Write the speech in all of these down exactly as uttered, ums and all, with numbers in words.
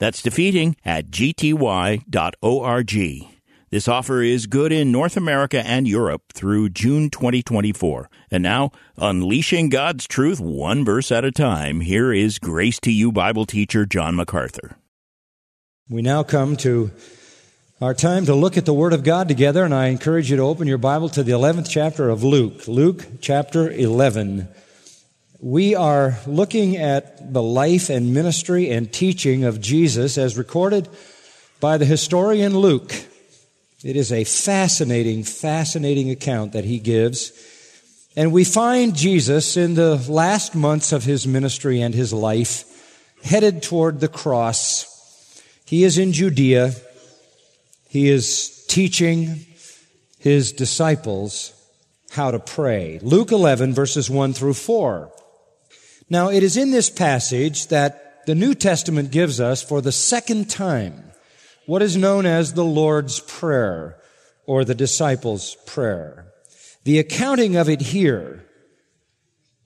That's defeating at g t y dot org. This offer is good in North America and Europe through June twenty twenty-four. And now, unleashing God's truth one verse at a time, here is Grace to You Bible teacher John MacArthur. We now come to our time to look at the Word of God together, and I encourage you to open your Bible to the eleventh chapter of Luke, Luke chapter eleven. We are looking at the life and ministry and teaching of Jesus as recorded by the historian Luke. It is a fascinating, fascinating account that he gives. And we find Jesus in the last months of his ministry and his life headed toward the cross. He is in Judea. He is teaching his disciples how to pray. Luke eleven, verses one through four. Now, it is in this passage that the New Testament gives us for the second time what is known as the Lord's Prayer or the disciples' prayer. The accounting of it here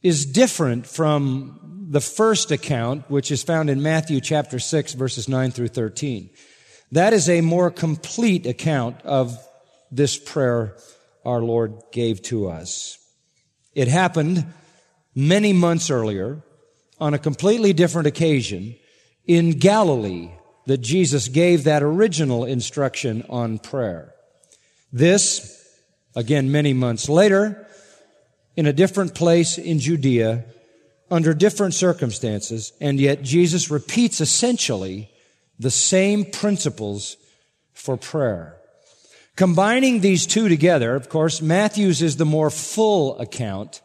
is different from the first account, which is found in Matthew chapter six, verses nine through thirteen. That is a more complete account of this prayer our Lord gave to us. It happened many months earlier, on a completely different occasion, in Galilee, that Jesus gave that original instruction on prayer. This, again many months later, in a different place in Judea, under different circumstances, and yet Jesus repeats essentially the same principles for prayer. Combining these two together, of course, Matthew's is the more full account.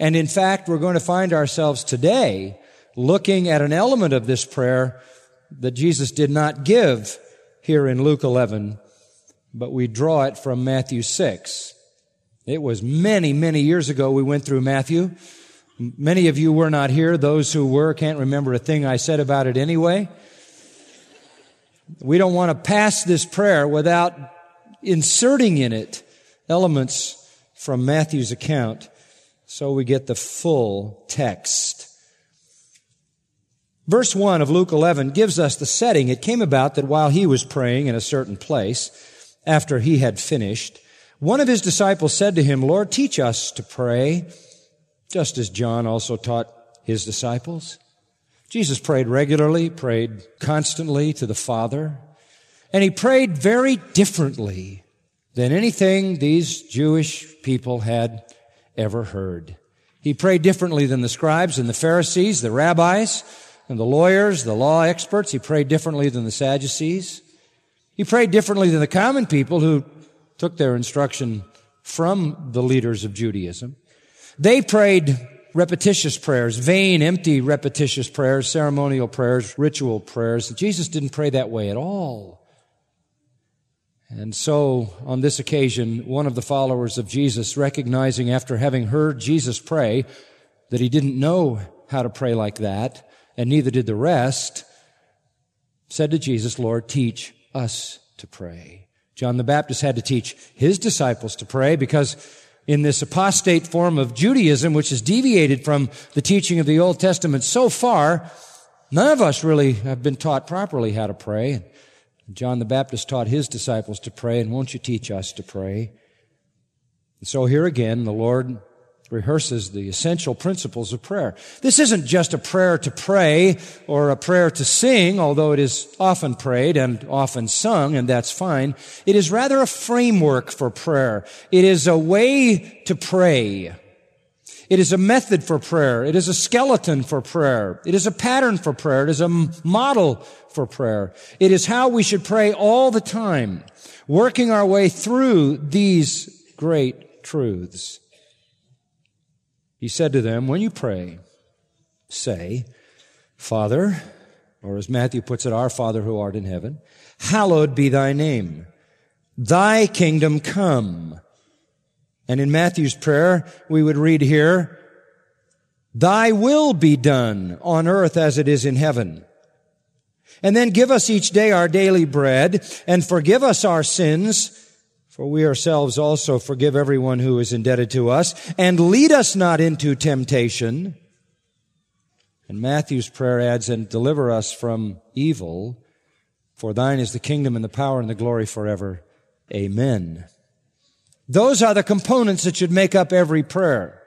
And in fact, we're going to find ourselves today looking at an element of this prayer that Jesus did not give here in Luke eleven, but we draw it from Matthew six. It was many, many years ago we went through Matthew. Many of you were not here. Those who were can't remember a thing I said about it anyway. We don't want to pass this prayer without inserting in it elements from Matthew's account, so we get the full text. Verse one of Luke eleven gives us the setting. It came about that while he was praying in a certain place, after he had finished, one of his disciples said to him, "Lord, teach us to pray, just as John also taught his disciples." Jesus prayed regularly, prayed constantly to the Father, and he prayed very differently than anything these Jewish people had ever heard. He prayed differently than the scribes and the Pharisees, the rabbis, and the lawyers, the law experts. He prayed differently than the Sadducees. He prayed differently than the common people who took their instruction from the leaders of Judaism. They prayed repetitious prayers, vain, empty, repetitious prayers, ceremonial prayers, ritual prayers. Jesus didn't pray that way at all. And so, on this occasion, one of the followers of Jesus, recognizing after having heard Jesus pray that he didn't know how to pray like that, and neither did the rest, said to Jesus, "Lord, teach us to pray." John the Baptist had to teach his disciples to pray because in this apostate form of Judaism, which is deviated from the teaching of the Old Testament so far, none of us really have been taught properly how to pray. John the Baptist taught his disciples to pray, and won't you teach us to pray? And so here again, the Lord rehearses the essential principles of prayer. This isn't just a prayer to pray or a prayer to sing, although it is often prayed and often sung, and that's fine. It is rather a framework for prayer. It is a way to pray. It is a method for prayer. It is a skeleton for prayer. It is a pattern for prayer. It is a model for prayer. It is how we should pray all the time, working our way through these great truths. He said to them, "When you pray, say, Father," or as Matthew puts it, "Our Father who art in heaven, hallowed be thy name. Thy kingdom come. And in Matthew's prayer, we would read here, thy will be done on earth as it is in heaven. And then give us each day our daily bread, and forgive us our sins, for we ourselves also forgive everyone who is indebted to us, and lead us not into temptation. And Matthew's prayer adds, and deliver us from evil, for thine is the kingdom and the power and the glory forever. Amen. Those are the components that should make up every prayer.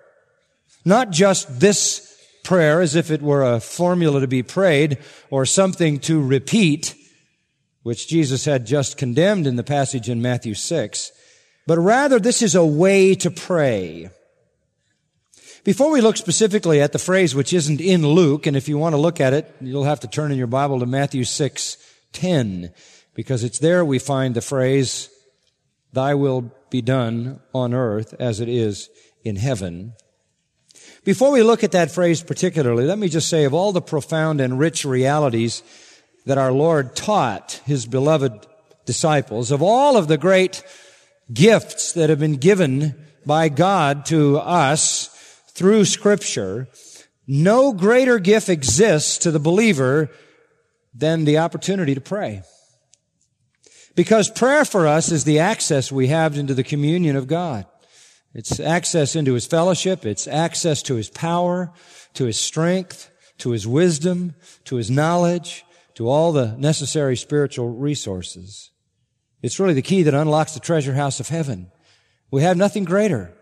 Not just this prayer as if it were a formula to be prayed or something to repeat, which Jesus had just condemned in the passage in Matthew six, but rather this is a way to pray. Before we look specifically at the phrase which isn't in Luke, and if you want to look at it, you'll have to turn in your Bible to Matthew six ten, because it's there we find the phrase, thy will be done on earth as it is in heaven. Before we look at that phrase particularly, let me just say of all the profound and rich realities that our Lord taught His beloved disciples, of all of the great gifts that have been given by God to us through Scripture, no greater gift exists to the believer than the opportunity to pray. Because prayer for us is the access we have into the communion of God. It's access into His fellowship. It's access to His power, to His strength, to His wisdom, to His knowledge, to all the necessary spiritual resources. It's really the key that unlocks the treasure house of heaven. We have nothing greater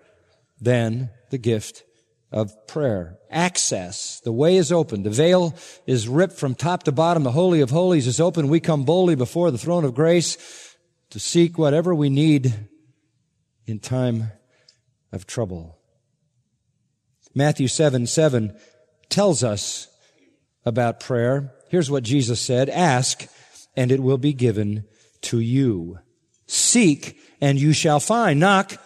than the gift of prayer. Access. The way is open. The veil is ripped from top to bottom. The Holy of Holies is open. We come boldly before the throne of grace to seek whatever we need in time of trouble. Matthew seven seven tells us about prayer. Here's what Jesus said, ask and it will be given to you. Seek and you shall find. Knock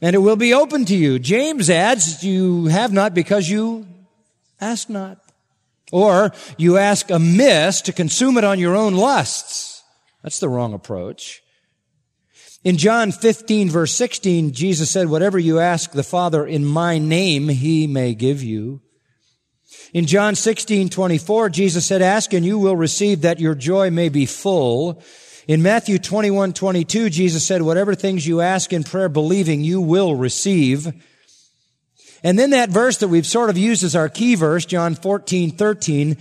and it will be opened to you. James adds, you have not because you ask not. Or you ask amiss to consume it on your own lusts. That's the wrong approach. In John fifteen, verse sixteen, Jesus said, whatever you ask the Father in my name, he may give you. In John sixteen, twenty-four, Jesus said, ask and you will receive that your joy may be full. In Matthew twenty-one, twenty-two, Jesus said, whatever things you ask in prayer, believing you will receive. And then that verse that we've sort of used as our key verse, John fourteen, thirteen,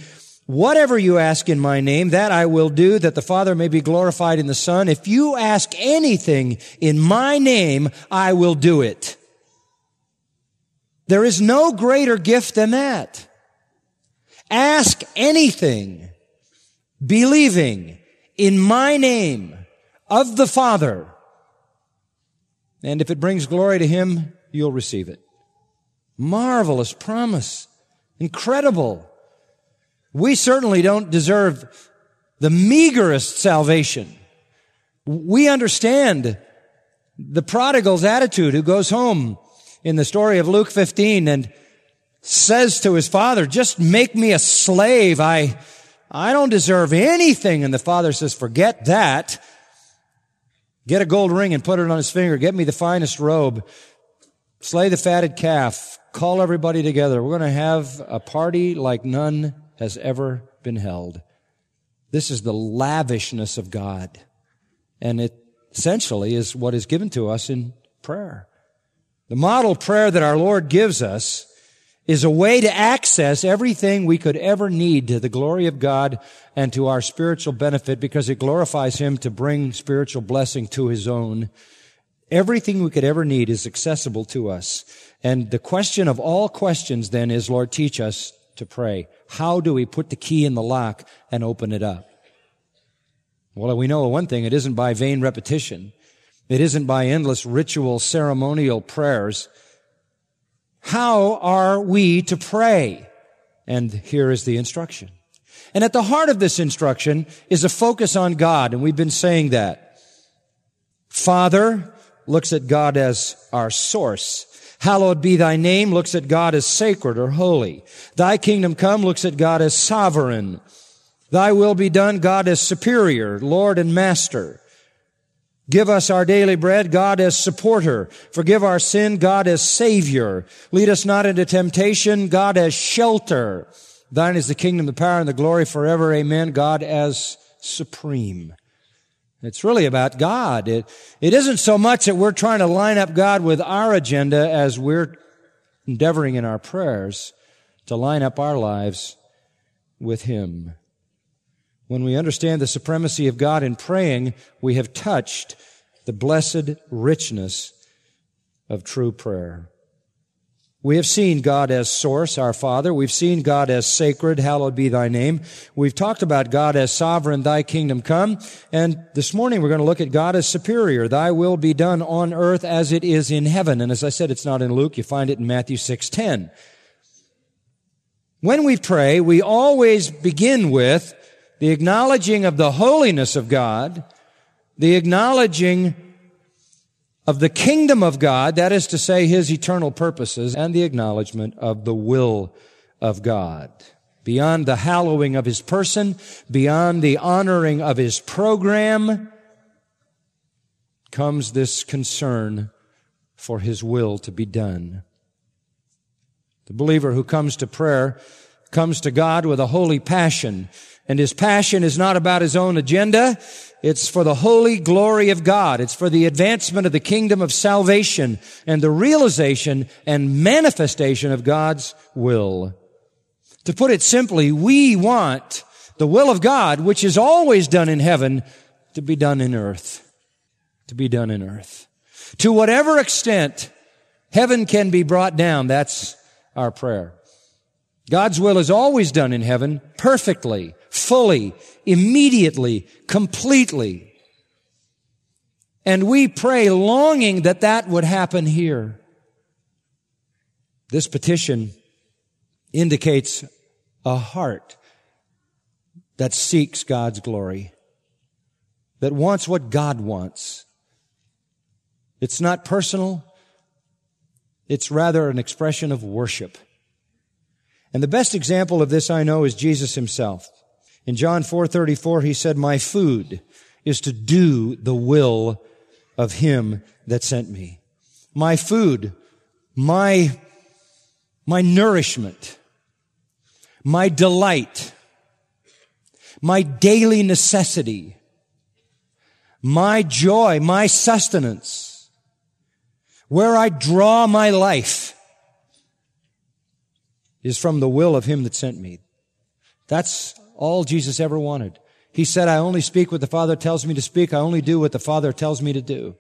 whatever you ask in my name, that I will do, that the Father may be glorified in the Son. If you ask anything in my name, I will do it. There is no greater gift than that. Ask anything, believing in my name of the Father. And if it brings glory to Him, you'll receive it. Marvelous promise. Incredible. We certainly don't deserve the meagerest salvation. We understand the prodigal's attitude who goes home in the story of Luke fifteen and says to his father, just make me a slave. I, I don't deserve anything. And the father says, forget that. Get a gold ring and put it on his finger. Get me the finest robe. Slay the fatted calf. Call everybody together. We're going to have a party like none has ever been held. This is the lavishness of God. And it essentially is what is given to us in prayer. The model prayer that our Lord gives us is a way to access everything we could ever need to the glory of God and to our spiritual benefit because it glorifies Him to bring spiritual blessing to His own. Everything we could ever need is accessible to us. And the question of all questions then is, Lord, teach us to pray. How do we put the key in the lock and open it up? Well, we know one thing, it isn't by vain repetition. It isn't by endless ritual, ceremonial prayers. How are we to pray? And here is the instruction. And at the heart of this instruction is a focus on God, and we've been saying that. Father looks at God as our source. Hallowed be thy name looks at God as sacred or holy. Thy kingdom come looks at God as sovereign. Thy will be done, God as superior, Lord and master. Give us our daily bread, God as supporter. Forgive our sin, God as savior. Lead us not into temptation, God as shelter. Thine is the kingdom, the power, and the glory forever. Amen. God as supreme. It's really about God. It, it isn't so much that we're trying to line up God with our agenda as we're endeavoring in our prayers to line up our lives with Him. When we understand the supremacy of God in praying, we have touched the blessed richness of true prayer. We have seen God as source, our Father. We've seen God as sacred, hallowed be thy name. We've talked about God as sovereign, thy kingdom come. And this morning we're going to look at God as superior. Thy will be done on earth as it is in heaven. And as I said, it's not in Luke. You find it in Matthew six ten. When we pray, we always begin with the acknowledging of the holiness of God, the acknowledging of the kingdom of God, that is to say, His eternal purposes, and the acknowledgement of the will of God. Beyond the hallowing of His person, beyond the honoring of His program, comes this concern for His will to be done. The believer who comes to prayer comes to God with a holy passion, and his passion is not about his own agenda. It's for the holy glory of God. It's for the advancement of the kingdom of salvation and the realization and manifestation of God's will. To put it simply, we want the will of God, which is always done in heaven, to be done in earth. To be done in earth. To whatever extent heaven can be brought down, that's our prayer. God's will is always done in heaven perfectly, fully, immediately, completely. And we pray longing that that would happen here. This petition indicates a heart that seeks God's glory, that wants what God wants. It's not personal. It's rather an expression of worship. And the best example of this I know is Jesus Himself. In John four thirty-four, He said, "My food is to do the will of Him that sent me." My food, my, my nourishment, my delight, my daily necessity, my joy, my sustenance, where I draw my life is from the will of Him that sent me. That's all Jesus ever wanted. He said, "I only speak what the Father tells me to speak. I only do what the Father tells me to do."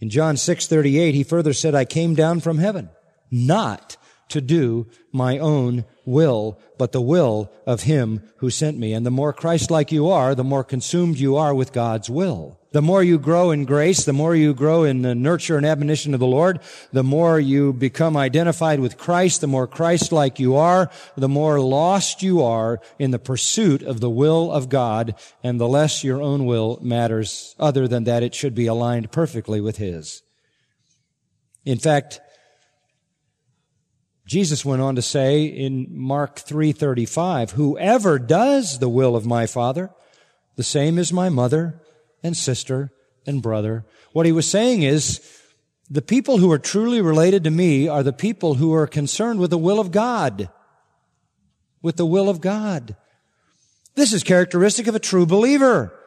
In John six thirty-eight, He further said, "I came down from heaven, not to do my own will, but the will of Him who sent me." And the more Christ-like you are, the more consumed you are with God's will. The more you grow in grace, the more you grow in the nurture and admonition of the Lord, the more you become identified with Christ, the more Christ-like you are, the more lost you are in the pursuit of the will of God, and the less your own will matters, other than that it should be aligned perfectly with His. In fact, Jesus went on to say in Mark three thirty-five, "Whoever does the will of my Father, the same is my mother and sister and brother." What He was saying is, the people who are truly related to me are the people who are concerned with the will of God. With the will of God. This is characteristic of a true believer.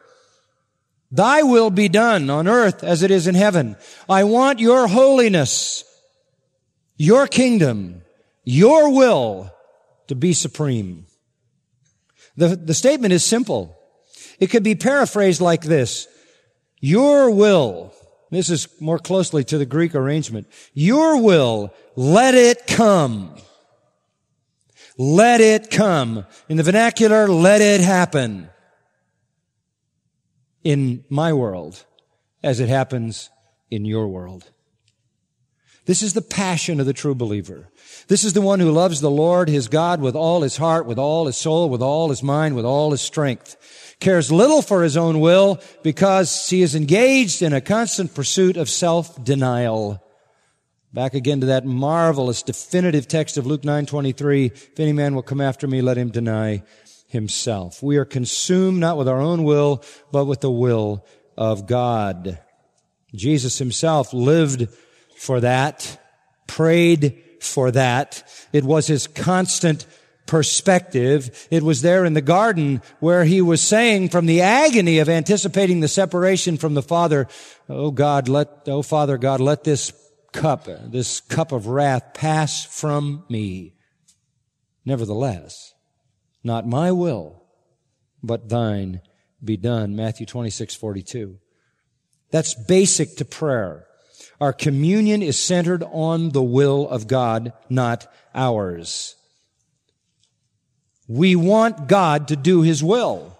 Thy will be done on earth as it is in heaven. I want Your holiness, Your kingdom, Your will to be supreme. The, the statement is simple. It could be paraphrased like this. Your will, this is more closely to the Greek arrangement, Your will, let it come. Let it come. In the vernacular, let it happen. In my world, as it happens in your world. This is the passion of the true believer. This is the one who loves the Lord, his God, with all his heart, with all his soul, with all his mind, with all his strength. Cares little for his own will because he is engaged in a constant pursuit of self-denial, Back again to that marvelous definitive text of Luke nine twenty-three, if any man will come after me, let him deny himself. We are consumed not with our own will, but with the will of God. Jesus himself lived for that, prayed for that. It was his constant perspective. It was there in the garden where he was saying from the agony of anticipating the separation from the Father, Oh God, let, oh Father God, let this cup, this cup of wrath pass from me. Nevertheless, not my will, but thine be done. Matthew twenty-six forty-two. That's basic to prayer. Our communion is centered on the will of God, not ours. We want God to do His will.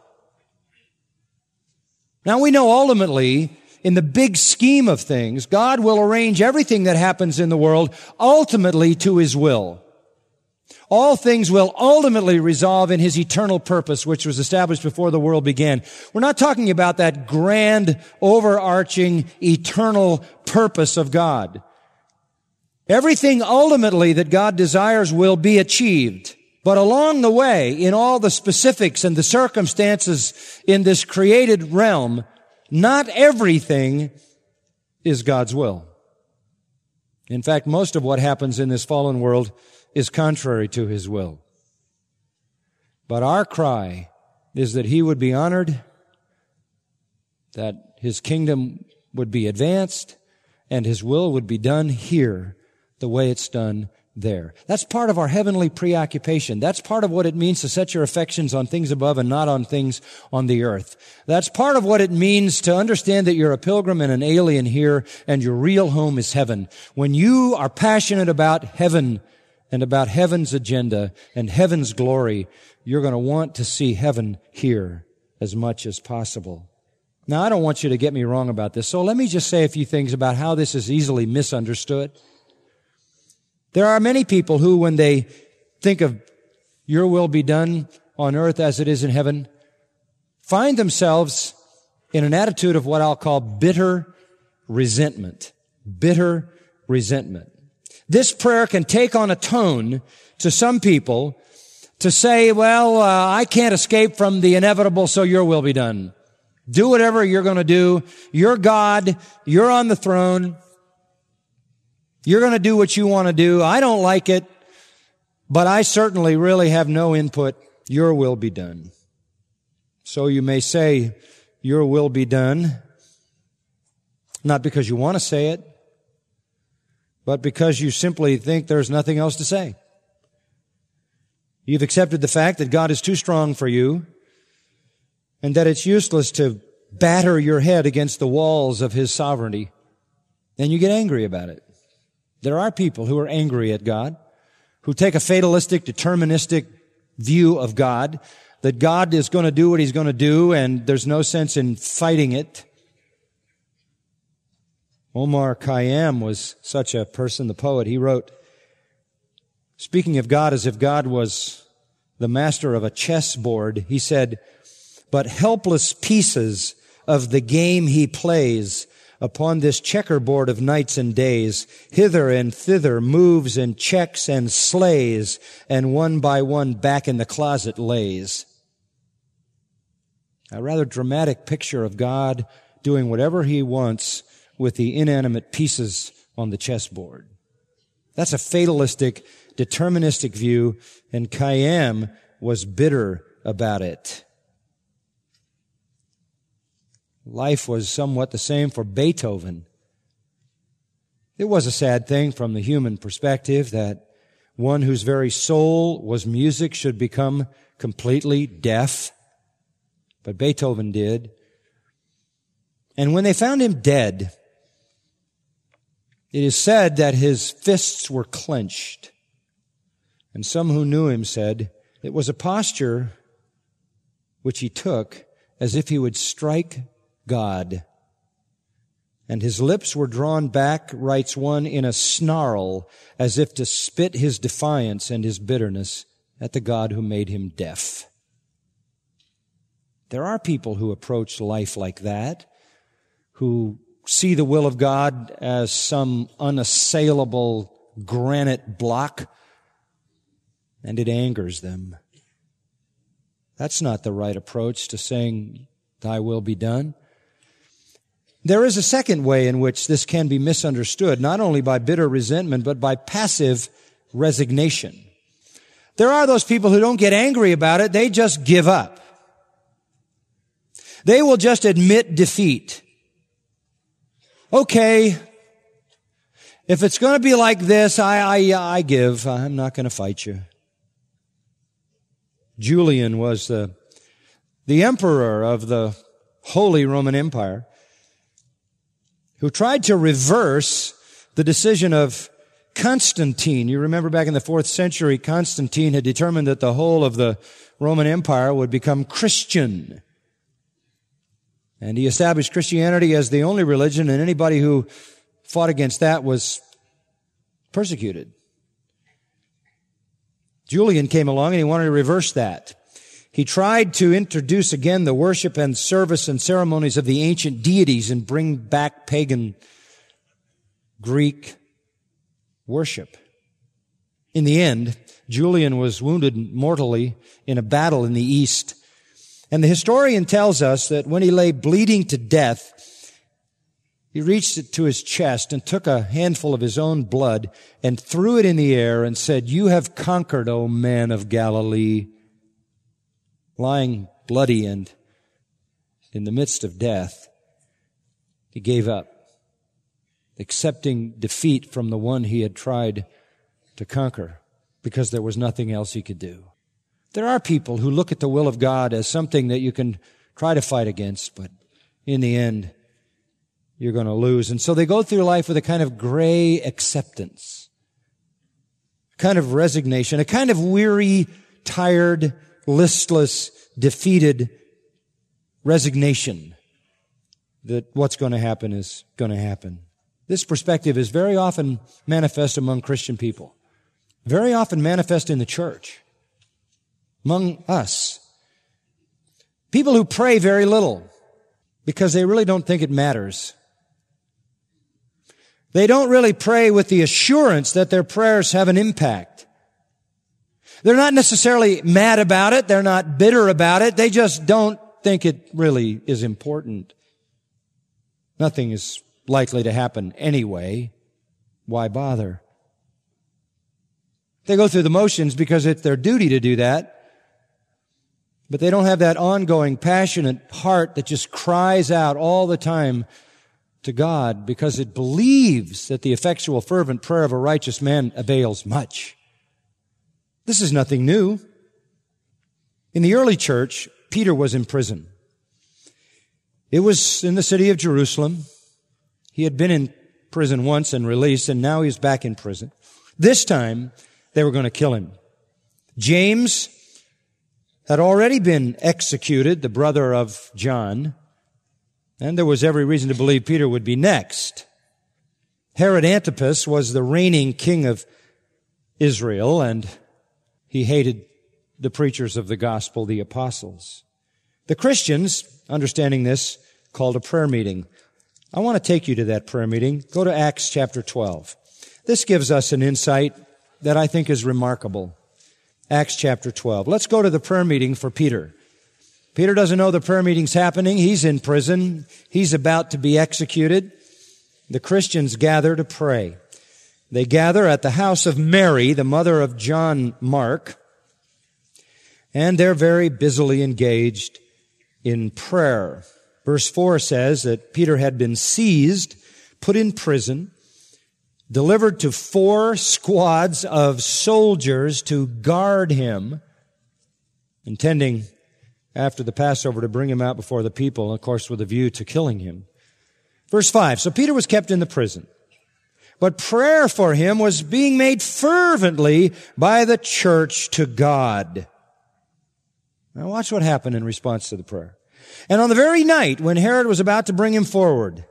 Now we know ultimately, in the big scheme of things, God will arrange everything that happens in the world ultimately to His will. All things will ultimately resolve in His eternal purpose, which was established before the world began. We're not talking about that grand, overarching, eternal purpose of God. Everything ultimately that God desires will be achieved. But along the way, in all the specifics and the circumstances in this created realm, not everything is God's will. In fact, most of what happens in this fallen world is contrary to His will. But our cry is that He would be honored, that His kingdom would be advanced, and His will would be done here the way it's done there. That's part of our heavenly preoccupation. That's part of what it means to set your affections on things above and not on things on the earth. That's part of what it means to understand that you're a pilgrim and an alien here, and your real home is heaven. When you are passionate about heaven, and about heaven's agenda and heaven's glory, you're going to want to see heaven here as much as possible. Now, I don't want you to get me wrong about this, so let me just say a few things about how this is easily misunderstood. There are many people who, when they think of your will be done on earth as it is in heaven, find themselves in an attitude of what I'll call bitter resentment. Bitter resentment. This prayer can take on a tone to some people to say, well, uh, I can't escape from the inevitable, so your will be done. Do whatever you're going to do. You're God. You're on the throne. You're going to do what you want to do. I don't like it, but I certainly really have no input. Your will be done. So you may say, your will be done, not because you want to say it, but because you simply think there's nothing else to say. You've accepted the fact that God is too strong for you and that it's useless to batter your head against the walls of His sovereignty, and you get angry about it. There are people who are angry at God, who take a fatalistic, deterministic view of God, that God is going to do what He's going to do and there's no sense in fighting it. Omar Khayyam was such a person, the poet. He wrote, speaking of God as if God was the master of a chessboard, he said, but helpless pieces of the game He plays upon this checkerboard of nights and days, hither and thither moves and checks and slays, and one by one back in the closet lays. A rather dramatic picture of God doing whatever He wants with the inanimate pieces on the chessboard. That's a fatalistic, deterministic view, and Khayyam was bitter about it. Life was somewhat the same for Beethoven. It was a sad thing from the human perspective that one whose very soul was music should become completely deaf, but Beethoven did. And when they found him dead, it is said that his fists were clenched, and some who knew him said it was a posture which he took as if he would strike God, and his lips were drawn back, writes one, in a snarl, as if to spit his defiance and his bitterness at the God who made him deaf. There are people who approach life like that, who see the will of God as some unassailable granite block, and it angers them. That's not the right approach to saying, "Thy will be done." There is a second way in which this can be misunderstood, not only by bitter resentment, but by passive resignation. There are those people who don't get angry about it, they just give up. They will just admit defeat. Okay, if it's going to be like this, I, I, I give. I'm not going to fight you. Julian was the, the emperor of the Holy Roman Empire, who tried to reverse the decision of Constantine. You remember back in the fourth century, Constantine had determined that the whole of the Roman Empire would become Christian. And he established Christianity as the only religion, and anybody who fought against that was persecuted. Julian came along and he wanted to reverse that. He tried to introduce again the worship and service and ceremonies of the ancient deities and bring back pagan Greek worship. In the end, Julian was wounded mortally in a battle in the east. And the historian tells us that when he lay bleeding to death, he reached it to his chest and took a handful of his own blood and threw it in the air and said, "You have conquered, O man of Galilee." Lying bloody and in the midst of death, he gave up, accepting defeat from the one he had tried to conquer because there was nothing else he could do. There are people who look at the will of God as something that you can try to fight against, but in the end, you're going to lose. And so they go through life with a kind of gray acceptance, a kind of resignation, a kind of weary, tired, listless, defeated resignation that what's going to happen is going to happen. This perspective is very often manifest among Christian people, very often manifest in the church, among us. People who pray very little because they really don't think it matters. They don't really pray with the assurance that their prayers have an impact. They're not necessarily mad about it. They're not bitter about it. They just don't think it really is important. Nothing is likely to happen anyway. Why bother? They go through the motions because it's their duty to do that. But they don't have that ongoing, passionate heart that just cries out all the time to God because it believes that the effectual, fervent prayer of a righteous man avails much. This is nothing new. In the early church, Peter was in prison. It was in the city of Jerusalem. He had been in prison once and released, and now he's back in prison. This time, they were going to kill him. James had already been executed, the brother of John, and there was every reason to believe Peter would be next. Herod Antipas was the reigning king of Israel, and he hated the preachers of the gospel, the apostles. The Christians, understanding this, called a prayer meeting. I want to take you to that prayer meeting. Go to Acts chapter twelve. This gives us an insight that I think is remarkable. Acts chapter twelve. Let's go to the prayer meeting for Peter. Peter doesn't know the prayer meeting's happening. He's in prison. He's about to be executed. The Christians gather to pray. They gather at the house of Mary, the mother of John Mark, and they're very busily engaged in prayer. Verse four says that Peter had been seized, put in prison, delivered to four squads of soldiers to guard him, intending after the Passover to bring him out before the people, of course, with a view to killing him. Verse five, so Peter was kept in the prison. But prayer for him was being made fervently by the church to God. Now watch what happened in response to the prayer. And on the very night when Herod was about to bring him forward,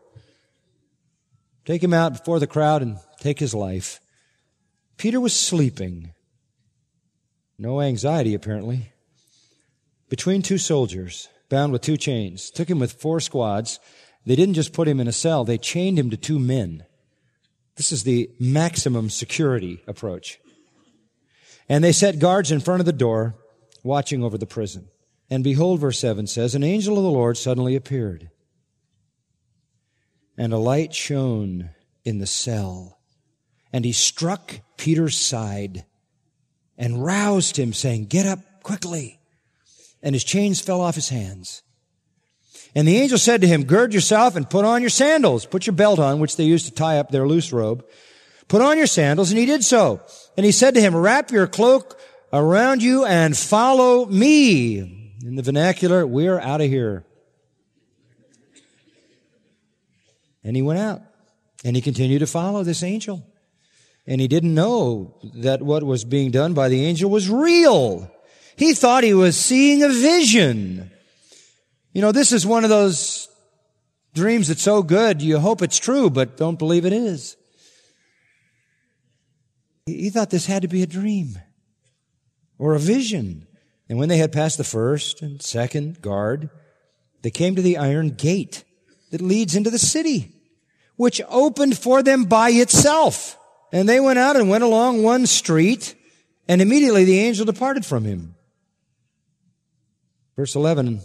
take him out before the crowd and take his life, Peter was sleeping, no anxiety apparently, between two soldiers, bound with two chains, took him with four squads, They didn't just put him in a cell, they chained him to two men. This is the maximum security approach. And they set guards in front of the door, watching over the prison. And behold, verse seven says, an angel of the Lord suddenly appeared, and a light shone in the cell. And he struck Peter's side and roused him, saying, get up quickly. And his chains fell off his hands. And the angel said to him, gird yourself and put on your sandals. Put your belt on, which they used to tie up their loose robe. Put on your sandals, and he did so. And he said to him, wrap your cloak around you and follow me. In the vernacular, we're out of here. And he went out, and he continued to follow this angel. And he didn't know that what was being done by the angel was real. He thought he was seeing a vision. You know, this is one of those dreams that's so good, you hope it's true, but don't believe it is. He thought this had to be a dream or a vision. And when they had passed the first and second guard, they came to the iron gate that leads into the city, which opened for them by itself. And they went out and went along one street, and immediately the angel departed from him. Verse eleven,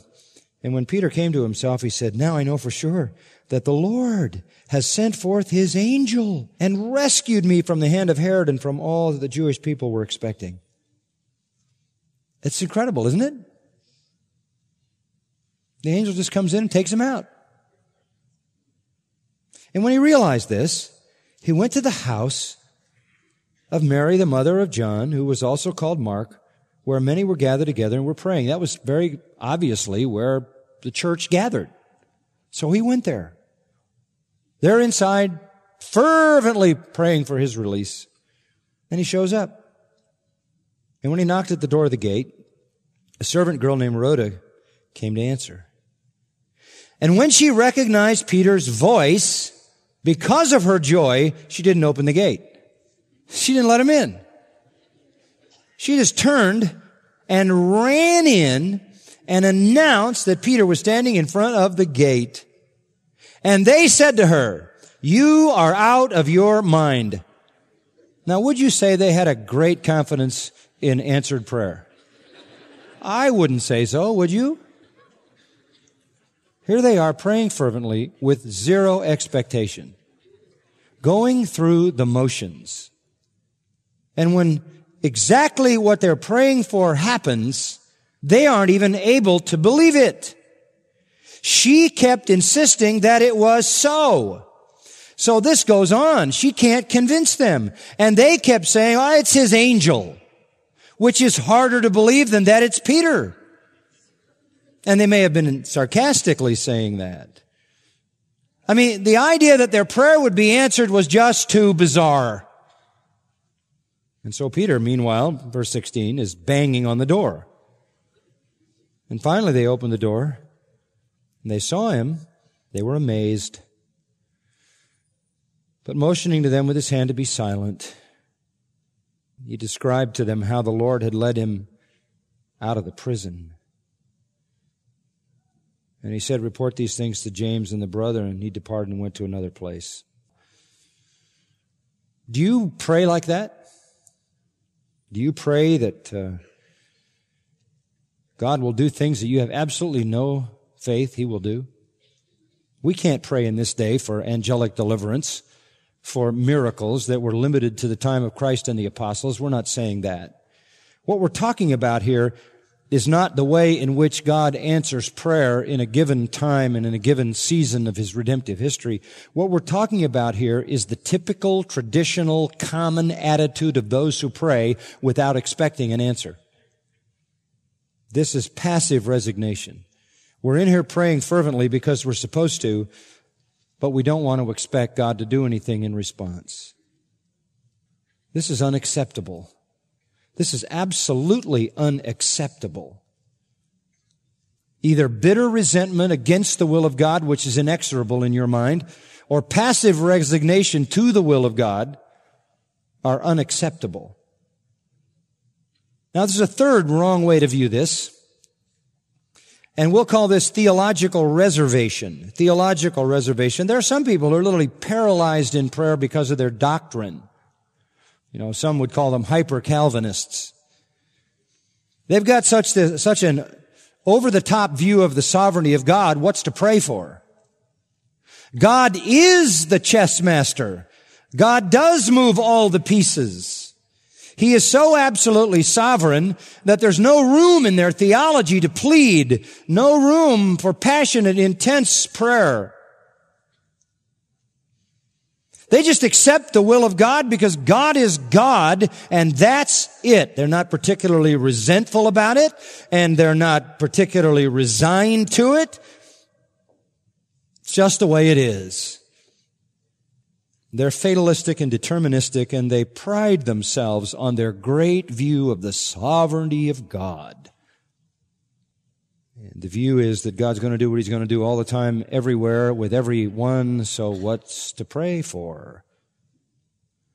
and when Peter came to himself, he said, now I know for sure that the Lord has sent forth his angel and rescued me from the hand of Herod and from all that the Jewish people were expecting. It's incredible, isn't it? The angel just comes in and takes him out. And when he realized this, he went to the house of Mary, the mother of John, who was also called Mark, where many were gathered together and were praying. That was very obviously where the church gathered. So he went there. They're inside, fervently praying for his release. And he shows up. And when he knocked at the door of the gate, a servant girl named Rhoda came to answer. And when she recognized Peter's voice, because of her joy, she didn't open the gate. She didn't let him in. She just turned and ran in and announced that Peter was standing in front of the gate. And they said to her, you are out of your mind. Now, would you say they had a great confidence in answered prayer? I wouldn't say so, would you? Here they are praying fervently with zero expectation, going through the motions. And when exactly what they're praying for happens, they aren't even able to believe it. She kept insisting that it was so. So this goes on. She can't convince them. And they kept saying, oh, it's his angel, which is harder to believe than that it's Peter. And they may have been sarcastically saying that. I mean, the idea that their prayer would be answered was just too bizarre. And so Peter, meanwhile, verse sixteen, is banging on the door. And finally they opened the door. And they saw him, they were amazed. But motioning to them with his hand to be silent, he described to them how the Lord had led him out of the prison. And he said, report these things to James and the brethren, and he departed and went to another place. Do you pray like that? Do you pray that uh, God will do things that you have absolutely no faith he will do? We can't pray in this day for angelic deliverance, for miracles that were limited to the time of Christ and the apostles. We're not saying that. What we're talking about here is not the way in which God answers prayer in a given time and in a given season of his redemptive history. What we're talking about here is the typical, traditional, common attitude of those who pray without expecting an answer. This is passive resignation. We're in here praying fervently because we're supposed to, but we don't want to expect God to do anything in response. This is unacceptable. This is absolutely unacceptable. Either bitter resentment against the will of God, which is inexorable in your mind, or passive resignation to the will of God are unacceptable. Now, there's a third wrong way to view this. And we'll call this theological reservation. Theological reservation. There are some people who are literally paralyzed in prayer because of their doctrine. You know, some would call them hyper-Calvinists. They've got such the, such an over-the-top view of the sovereignty of God. What's to pray for? God is the chess master. God does move all the pieces. He is so absolutely sovereign that there's no room in their theology to plead, no room for passionate, intense prayer. They just accept the will of God because God is God, and that's it. They're not particularly resentful about it, and they're not particularly resigned to it. It's just the way it is. They're fatalistic and deterministic, and they pride themselves on their great view of the sovereignty of God. And the view is that God's going to do what He's going to do all the time, everywhere, with everyone, so what's to pray for?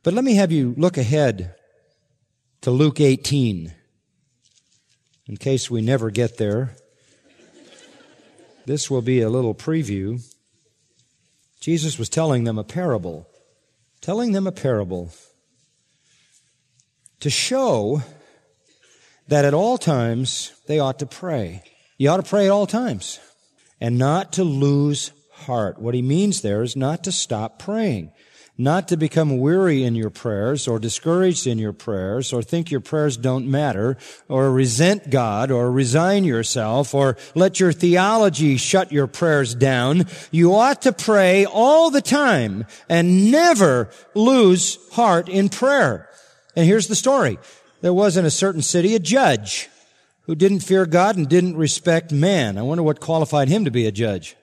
But let me have you look ahead to Luke eighteen, in case we never get there. This will be a little preview. Jesus was telling them a parable, telling them a parable to show that at all times they ought to pray. You ought to pray at all times and not to lose heart. What he means there is not to stop praying, not to become weary in your prayers or discouraged in your prayers or think your prayers don't matter or resent God or resign yourself or let your theology shut your prayers down. You ought to pray all the time and never lose heart in prayer. And here's the story. There was in a certain city a judge who didn't fear God and didn't respect man. I wonder what qualified him to be a judge.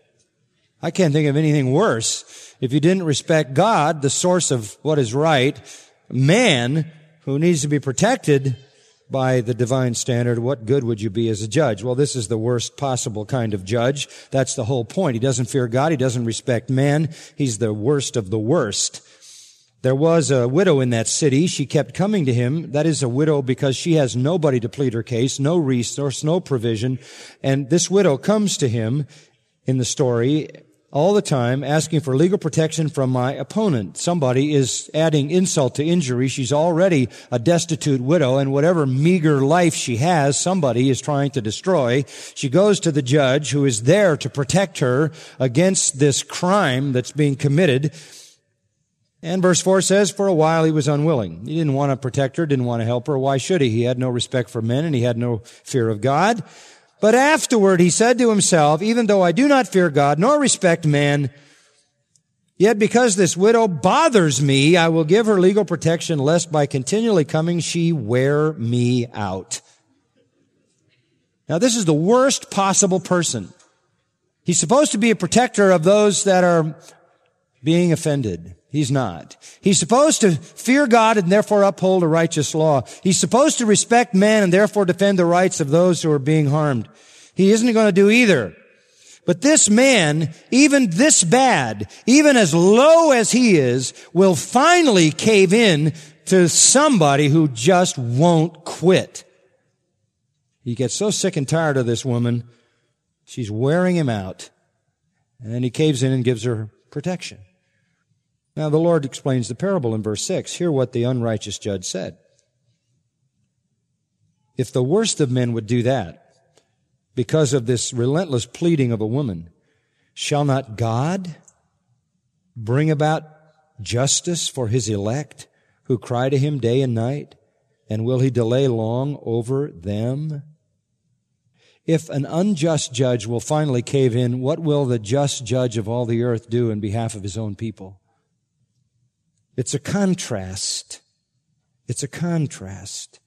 I can't think of anything worse. If you didn't respect God, the source of what is right, man, who needs to be protected by the divine standard, what good would you be as a judge? Well, this is the worst possible kind of judge. That's the whole point. He doesn't fear God. He doesn't respect man. He's the worst of the worst. There was a widow in that city. She kept coming to him. That is a widow because she has nobody to plead her case, no resource, no provision. And this widow comes to him in the story all the time asking for legal protection from my opponent. Somebody is adding insult to injury. She's already a destitute widow, and whatever meager life she has, somebody is trying to destroy. She goes to the judge who is there to protect her against this crime that's being committed. And verse four says, for a while he was unwilling. He didn't want to protect her, didn't want to help her. Why should he? He had no respect for men, and he had no fear of God. But afterward he said to himself, even though I do not fear God nor respect man, yet because this widow bothers me, I will give her legal protection, lest by continually coming she wear me out. Now this is the worst possible person. He's supposed to be a protector of those that are being offended. He's not. He's supposed to fear God and therefore uphold a righteous law. He's supposed to respect man and therefore defend the rights of those who are being harmed. He isn't going to do either. But this man, even this bad, even as low as he is, will finally cave in to somebody who just won't quit. He gets so sick and tired of this woman, she's wearing him out. And then he caves in and gives her protection. Now, the Lord explains the parable in verse six. Hear what the unrighteous judge said. If the worst of men would do that because of this relentless pleading of a woman, shall not God bring about justice for his elect who cry to him day and night? And will he delay long over them? If an unjust judge will finally cave in, what will the just judge of all the earth do in behalf of his own people? It's a contrast. It's a contrast.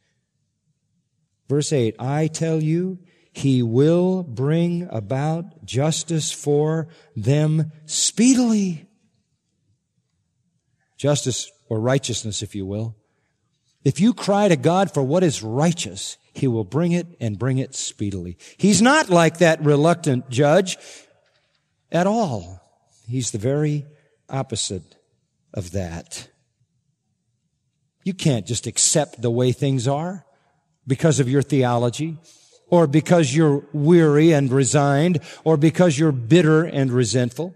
Verse eight, I tell you, he will bring about justice for them speedily. Justice or righteousness, if you will. If you cry to God for what is righteous, he will bring it and bring it speedily. He's not like that reluctant judge at all. He's the very opposite of that. You can't just accept the way things are because of your theology. or because you're weary and resigned, or because you're bitter and resentful.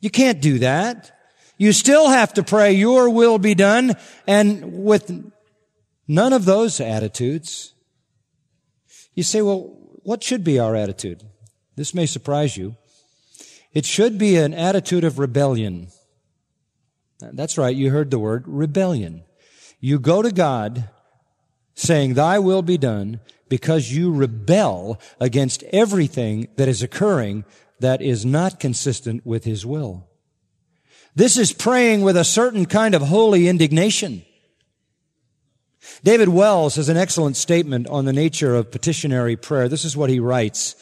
You can't do that. You still have to pray, your will be done, and with none of those attitudes. You say, well, what should be our attitude? This may surprise you. It should be an attitude of rebellion. That's right, you heard the word, rebellion. You go to God saying, thy will be done, because you rebel against everything that is occurring that is not consistent with his will. This is praying with a certain kind of holy indignation. David Wells has an excellent statement on the nature of petitionary prayer. This is what he writes.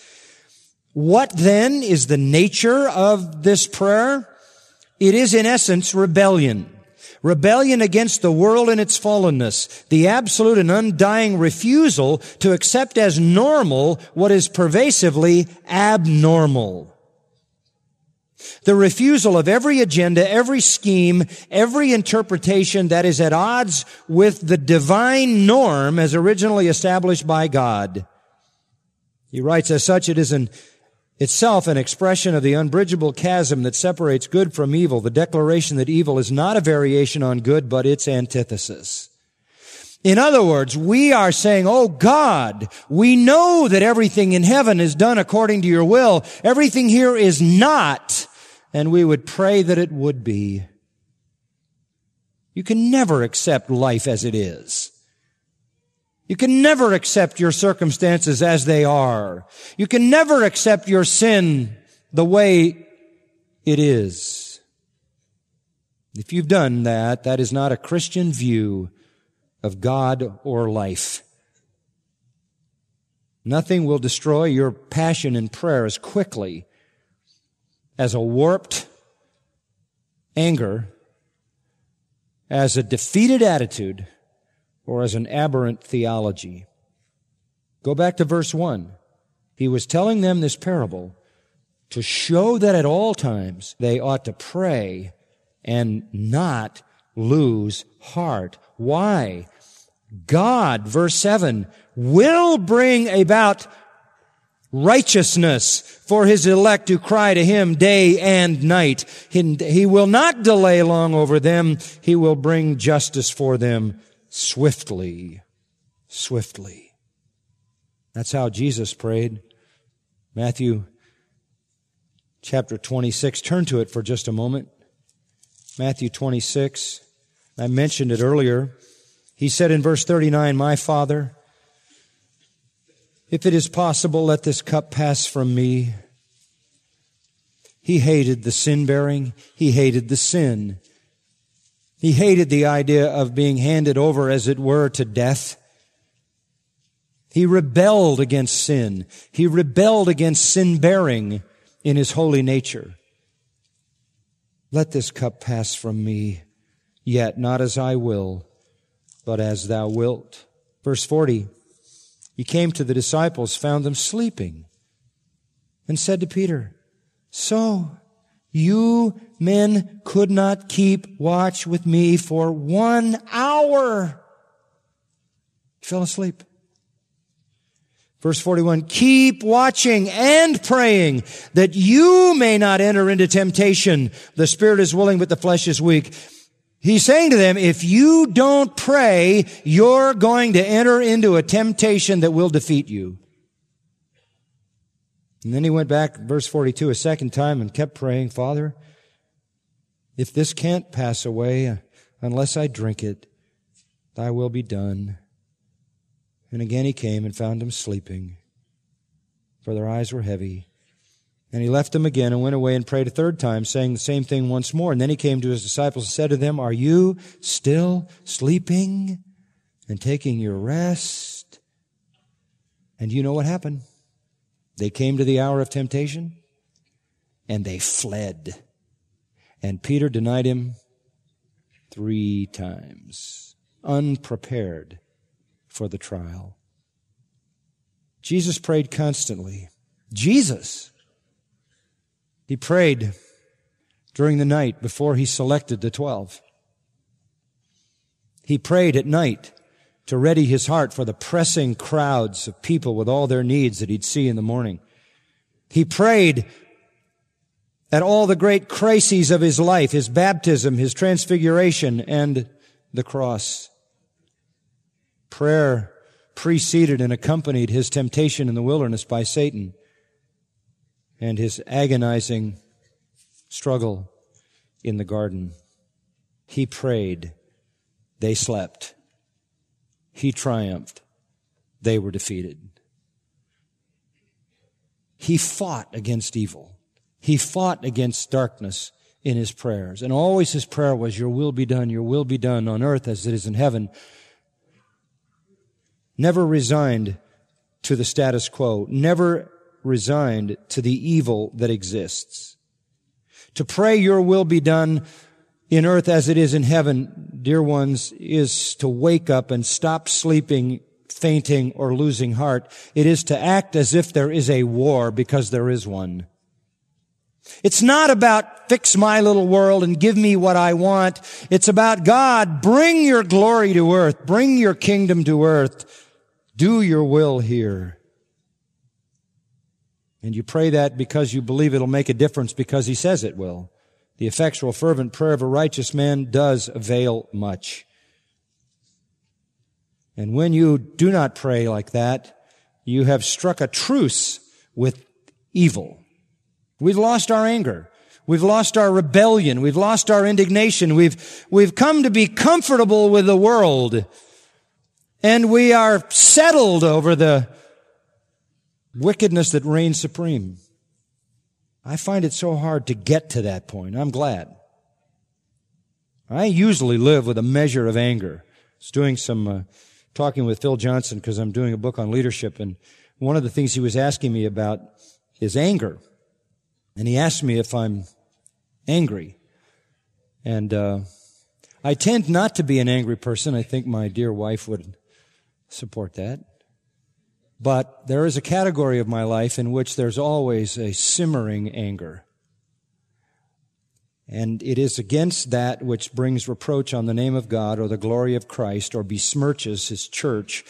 What then is the nature of this prayer? It is in essence rebellion. Rebellion against the world and its fallenness, the absolute and undying refusal to accept as normal what is pervasively abnormal. The refusal of every agenda, every scheme, every interpretation that is at odds with the divine norm as originally established by God. He writes, as such, it is an itself an expression of the unbridgeable chasm that separates good from evil, the declaration that evil is not a variation on good, but its antithesis. In other words, we are saying, oh God, we know that everything in heaven is done according to your will. Everything here is not, and we would pray that it would be. You can never accept life as it is. You can never accept your circumstances as they are. You can never accept your sin the way it is. If you've done that, that is not a Christian view of God or life. Nothing will destroy your passion in prayer as quickly as a warped anger, as a defeated attitude, or as an aberrant theology. Go back to verse one. He was telling them this parable to show that at all times they ought to pray and not lose heart. Why? God, verse seven, will bring about righteousness for his elect who cry to him day and night. He will not delay long over them. He will bring justice for them swiftly, swiftly. That's how Jesus prayed. Matthew chapter twenty-six. Turn to it for just a moment. Matthew twenty-six. I mentioned it earlier. He said in verse thirty-nine, my Father, if it is possible, let this cup pass from me. He hated the sin-bearing. He hated the sin. He hated the idea of being handed over, as it were, to death. He rebelled against sin. He rebelled against sin-bearing in his holy nature. Let this cup pass from me, yet not as I will, but as thou wilt. Verse forty, he came to the disciples, found them sleeping, and said to Peter, so you men could not keep watch with me for one hour. He fell asleep. Verse forty-one, keep watching and praying that you may not enter into temptation. The spirit is willing, but the flesh is weak. He's saying to them, if you don't pray, you're going to enter into a temptation that will defeat you. And then he went back, verse forty-two, a second time and kept praying, Father, if this can't pass away unless I drink it, thy will be done. And again he came and found them sleeping, for their eyes were heavy. And he left them again and went away and prayed a third time, saying the same thing once more. And then he came to his disciples and said to them, are you still sleeping and taking your rest? And you know what happened. They came to the hour of temptation, and they fled. And Peter denied him three times, unprepared for the trial. Jesus prayed constantly. Jesus. He prayed during the night before he selected the twelve. He prayed at night to ready his heart for the pressing crowds of people with all their needs that he'd see in the morning. He prayed at all the great crises of his life, his baptism, his transfiguration, and the cross. Prayer preceded and accompanied his temptation in the wilderness by Satan and his agonizing struggle in the garden. He prayed. They slept. He triumphed. They were defeated. He fought against evil. He fought against darkness in his prayers. And always his prayer was, your will be done, your will be done on earth as it is in heaven. Never resigned to the status quo. Never resigned to the evil that exists. To pray your will be done in earth as it is in heaven, dear ones, is to wake up and stop sleeping, fainting, or losing heart. It is to act as if there is a war, because there is one. It's not about fix my little world and give me what I want. It's about, God, bring your glory to earth. Bring your kingdom to earth. Do your will here. And you pray that because you believe it'll make a difference, because he says it will. The effectual, fervent prayer of a righteous man does avail much. And when you do not pray like that, you have struck a truce with evil. We've lost our anger. We've lost our rebellion. We've lost our indignation. We've, we've come to be comfortable with the world. And we are settled over the wickedness that reigns supreme. I find it so hard to get to that point. I'm glad. I usually live with a measure of anger. I was doing some uh, talking with Phil Johnson, because I'm doing a book on leadership, and one of the things he was asking me about is anger. And he asked me if I'm angry. And uh I tend not to be an angry person. I think my dear wife would support that. But there is a category of my life in which there's always a simmering anger. And it is against that which brings reproach on the name of God or the glory of Christ, or besmirches his church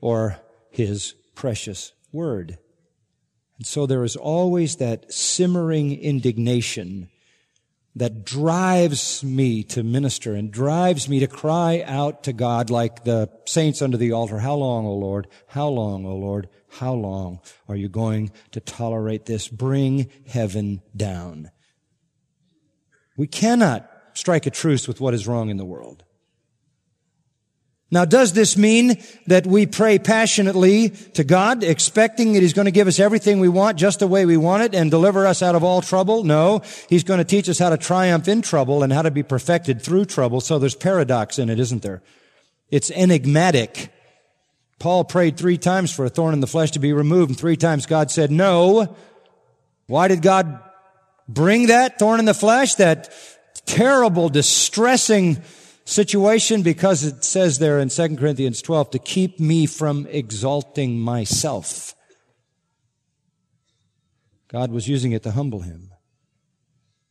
or his precious word. And so there is always that simmering indignation that drives me to minister and drives me to cry out to God like the saints under the altar, how long, O Lord? How long, O Lord? How long are you going to tolerate this? Bring heaven down. We cannot strike a truce with what is wrong in the world. Now, does this mean that we pray passionately to God, expecting that he's going to give us everything we want just the way we want it and deliver us out of all trouble? No. He's going to teach us how to triumph in trouble and how to be perfected through trouble. So there's paradox in it, isn't there? It's enigmatic. Paul prayed three times for a thorn in the flesh to be removed, and three times God said no. Why did God bring that thorn in the flesh, that terrible, distressing situation? Because it says there in Second Corinthians twelve, to keep me from exalting myself. God was using it to humble him.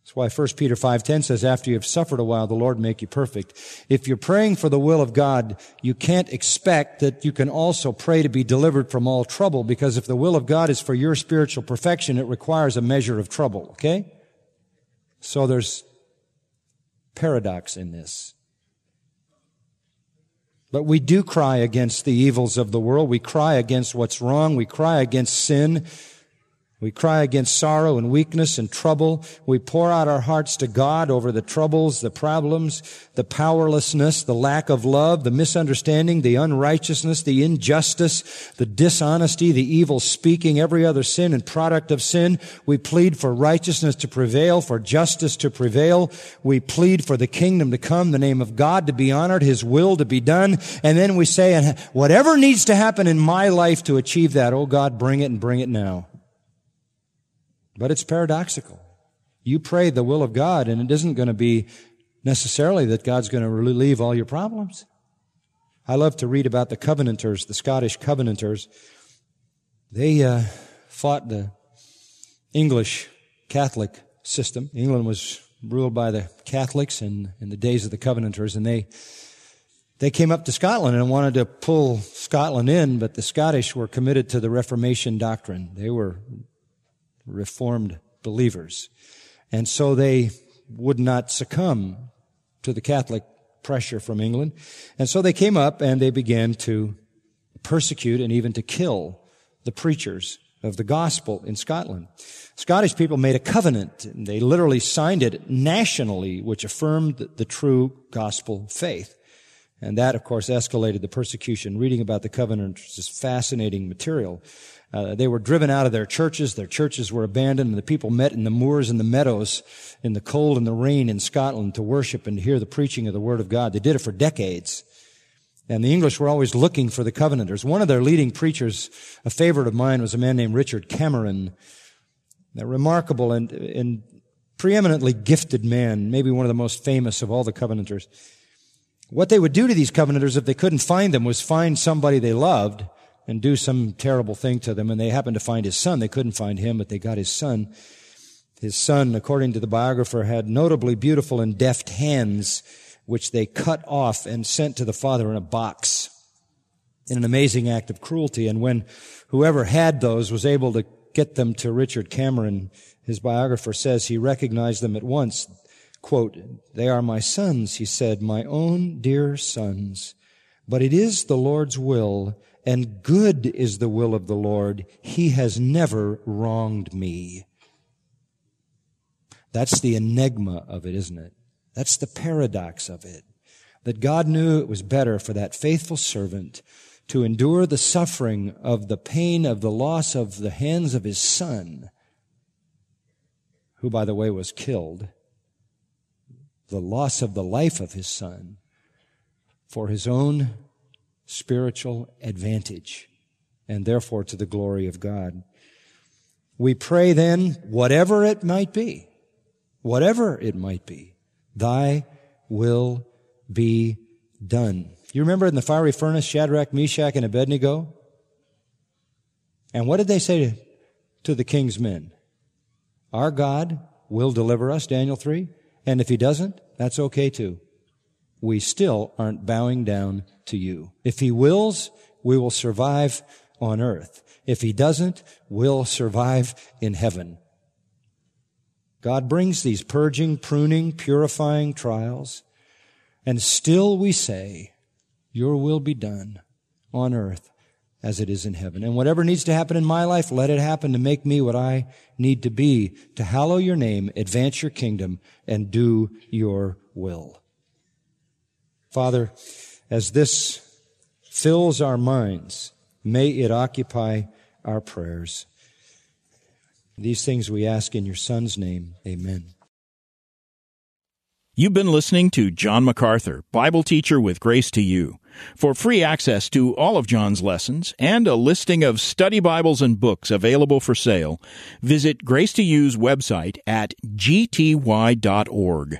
That's why First Peter five ten says, after you have suffered a while, the Lord make you perfect. If you're praying for the will of God, you can't expect that you can also pray to be delivered from all trouble, because if the will of God is for your spiritual perfection, it requires a measure of trouble, okay? So there's paradox in this. But we do cry against the evils of the world. We cry against what's wrong. We cry against sin. We cry against sorrow and weakness and trouble. We pour out our hearts to God over the troubles, the problems, the powerlessness, the lack of love, the misunderstanding, the unrighteousness, the injustice, the dishonesty, the evil speaking, every other sin and product of sin. We plead for righteousness to prevail, for justice to prevail. We plead for the kingdom to come, the name of God to be honored, his will to be done. And then we say, and whatever needs to happen in my life to achieve that, oh God, bring it and bring it now. But it's paradoxical. You pray the will of God, and it isn't going to be necessarily that God's going to relieve all your problems. I love to read about the Covenanters, the Scottish Covenanters. They uh, fought the English Catholic system. England was ruled by the Catholics in, in the days of the Covenanters, and they They came up to Scotland and wanted to pull Scotland in, but the Scottish were committed to the Reformation doctrine. They were Reformed believers. And so they would not succumb to the Catholic pressure from England. And so they came up and they began to persecute and even to kill the preachers of the gospel in Scotland. Scottish people made a covenant, and they literally signed it nationally, which affirmed the true gospel faith. And that, of course, escalated the persecution. Reading about the Covenanters is fascinating material. Uh, they were driven out of their churches. Their churches were abandoned, and the people met in the moors and the meadows in the cold and the rain in Scotland to worship and hear the preaching of the Word of God. They did it for decades. And the English were always looking for the Covenanters. One of their leading preachers, a favorite of mine, was a man named Richard Cameron, a remarkable and, and preeminently gifted man, maybe one of the most famous of all the Covenanters. What they would do to these Covenanters if they couldn't find them was find somebody they loved and do some terrible thing to them. And they happened to find his son. They couldn't find him, but they got his son. His son, according to the biographer, had notably beautiful and deft hands, which they cut off and sent to the father in a box in an amazing act of cruelty. And when whoever had those was able to get them to Richard Cameron, his biographer says he recognized them at once. Quote, "They are my sons," he said, "my own dear sons. But it is the Lord's will, and good is the will of the Lord. He has never wronged me." That's the enigma of it, isn't it? That's the paradox of it, that God knew it was better for that faithful servant to endure the suffering of the pain of the loss of the hands of his son, who, by the way, was killed, the loss of the life of his son, for his own spiritual advantage, and therefore to the glory of God. We pray then, whatever it might be, whatever it might be, thy will be done. You remember in the fiery furnace, Shadrach, Meshach, and Abednego? And what did they say to the king's men? Our God will deliver us, Daniel three. And if he doesn't, that's okay too. We still aren't bowing down to you. If he wills, we will survive on earth. If he doesn't, we'll survive in heaven. God brings these purging, pruning, purifying trials, and still we say, your will be done on earth as it is in heaven. And whatever needs to happen in my life, let it happen to make me what I need to be, to hallow your name, advance your kingdom, and do your will. Father, as this fills our minds, may it occupy our prayers. These things we ask in your Son's name. Amen. You've been listening to John MacArthur, Bible teacher with Grace to You. For free access to all of John's lessons and a listing of study Bibles and books available for sale, visit Grace to You's website at g t y dot org.